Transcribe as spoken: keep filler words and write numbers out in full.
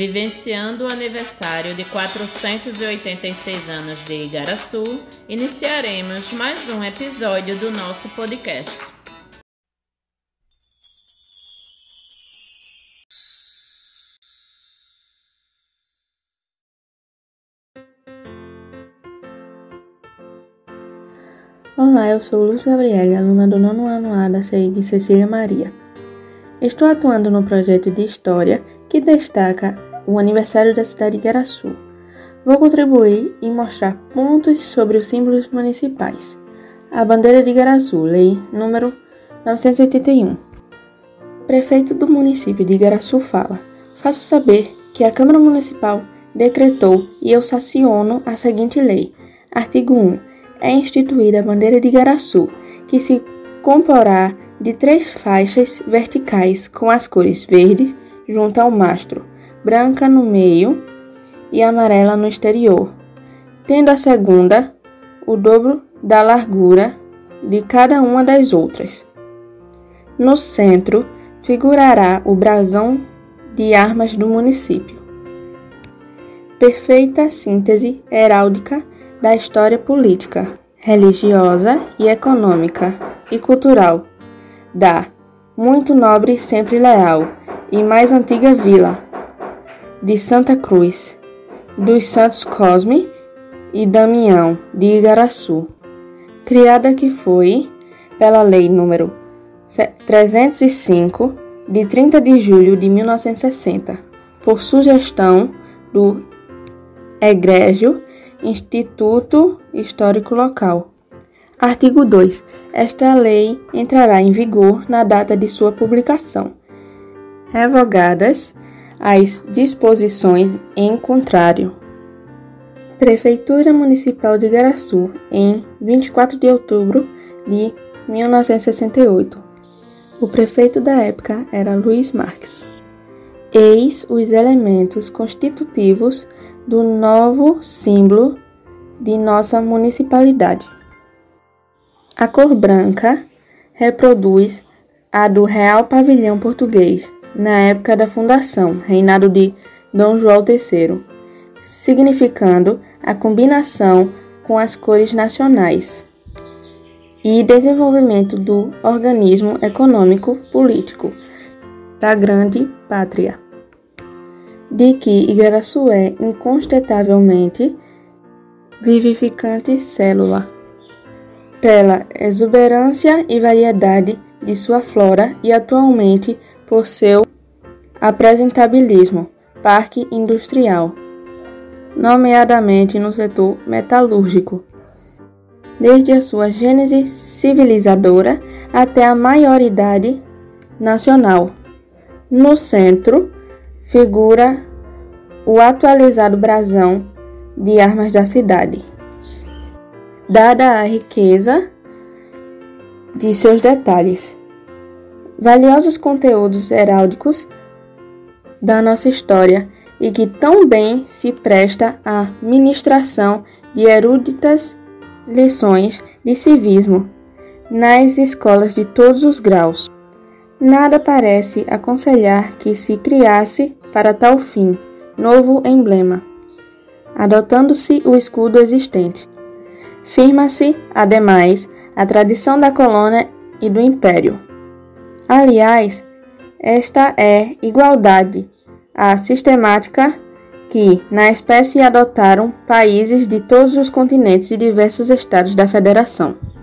Vivenciando o aniversário de quatrocentos e oitenta e seis anos de Igarassu, iniciaremos mais um episódio do nosso podcast. Olá, eu sou Lúcia Gabrielly, aluna do nono ano A da C E I de Cecília Maria. Estou atuando no projeto de História que destaca o aniversário da cidade de Igarassu. Vou contribuir e mostrar pontos sobre os símbolos municipais. A bandeira de Igarassu, lei número novecentos e oitenta e um. O prefeito do município de Igarassu fala: faço saber que a Câmara Municipal decretou e eu sanciono a seguinte lei. Artigo um. É instituída a bandeira de Igarassu, que se comporá de três faixas verticais com as cores verde junto ao mastro, branca no meio e amarela no exterior, tendo a segunda o dobro da largura de cada uma das outras. No centro figurará o brasão de armas do município. Perfeita síntese heráldica da história política, religiosa e econômica e cultural da muito nobre e sempre leal e mais antiga vila de Santa Cruz, dos santos Cosme e Damião de Igarassu, criada que foi pela lei número trezentos e cinco de trinta de julho de mil novecentos e sessenta, por sugestão do egrégio Instituto Histórico Local. Artigo dois. Esta lei entrará em vigor na data de sua publicação. Revogadas as disposições em contrário. Prefeitura Municipal de Igarassu, em vinte e quatro de outubro de mil novecentos e sessenta e oito. O prefeito da época era Luiz Marques. Eis os elementos constitutivos do novo símbolo de nossa municipalidade. A cor branca reproduz a do Real Pavilhão Português, na época da fundação, reinado de D. João terceiro, significando a combinação com as cores nacionais e desenvolvimento do organismo econômico-político da grande pátria, de que Igarassu é incontestavelmente vivificante célula, pela exuberância e variedade de sua flora e atualmente por seu apresentabilismo, parque industrial, nomeadamente no setor metalúrgico, desde a sua gênese civilizadora até a maioridade nacional. No centro figura o atualizado brasão de armas da cidade, dada a riqueza de seus detalhes, valiosos conteúdos heráldicos da nossa história e que tão bem se presta à ministração de eruditas lições de civismo nas escolas de todos os graus. Nada parece aconselhar que se criasse para tal fim novo emblema, adotando-se o escudo existente. Firma-se, ademais, a tradição da colônia e do império. Aliás, esta é igualdade à sistemática que, na espécie, adotaram países de todos os continentes e diversos estados da federação.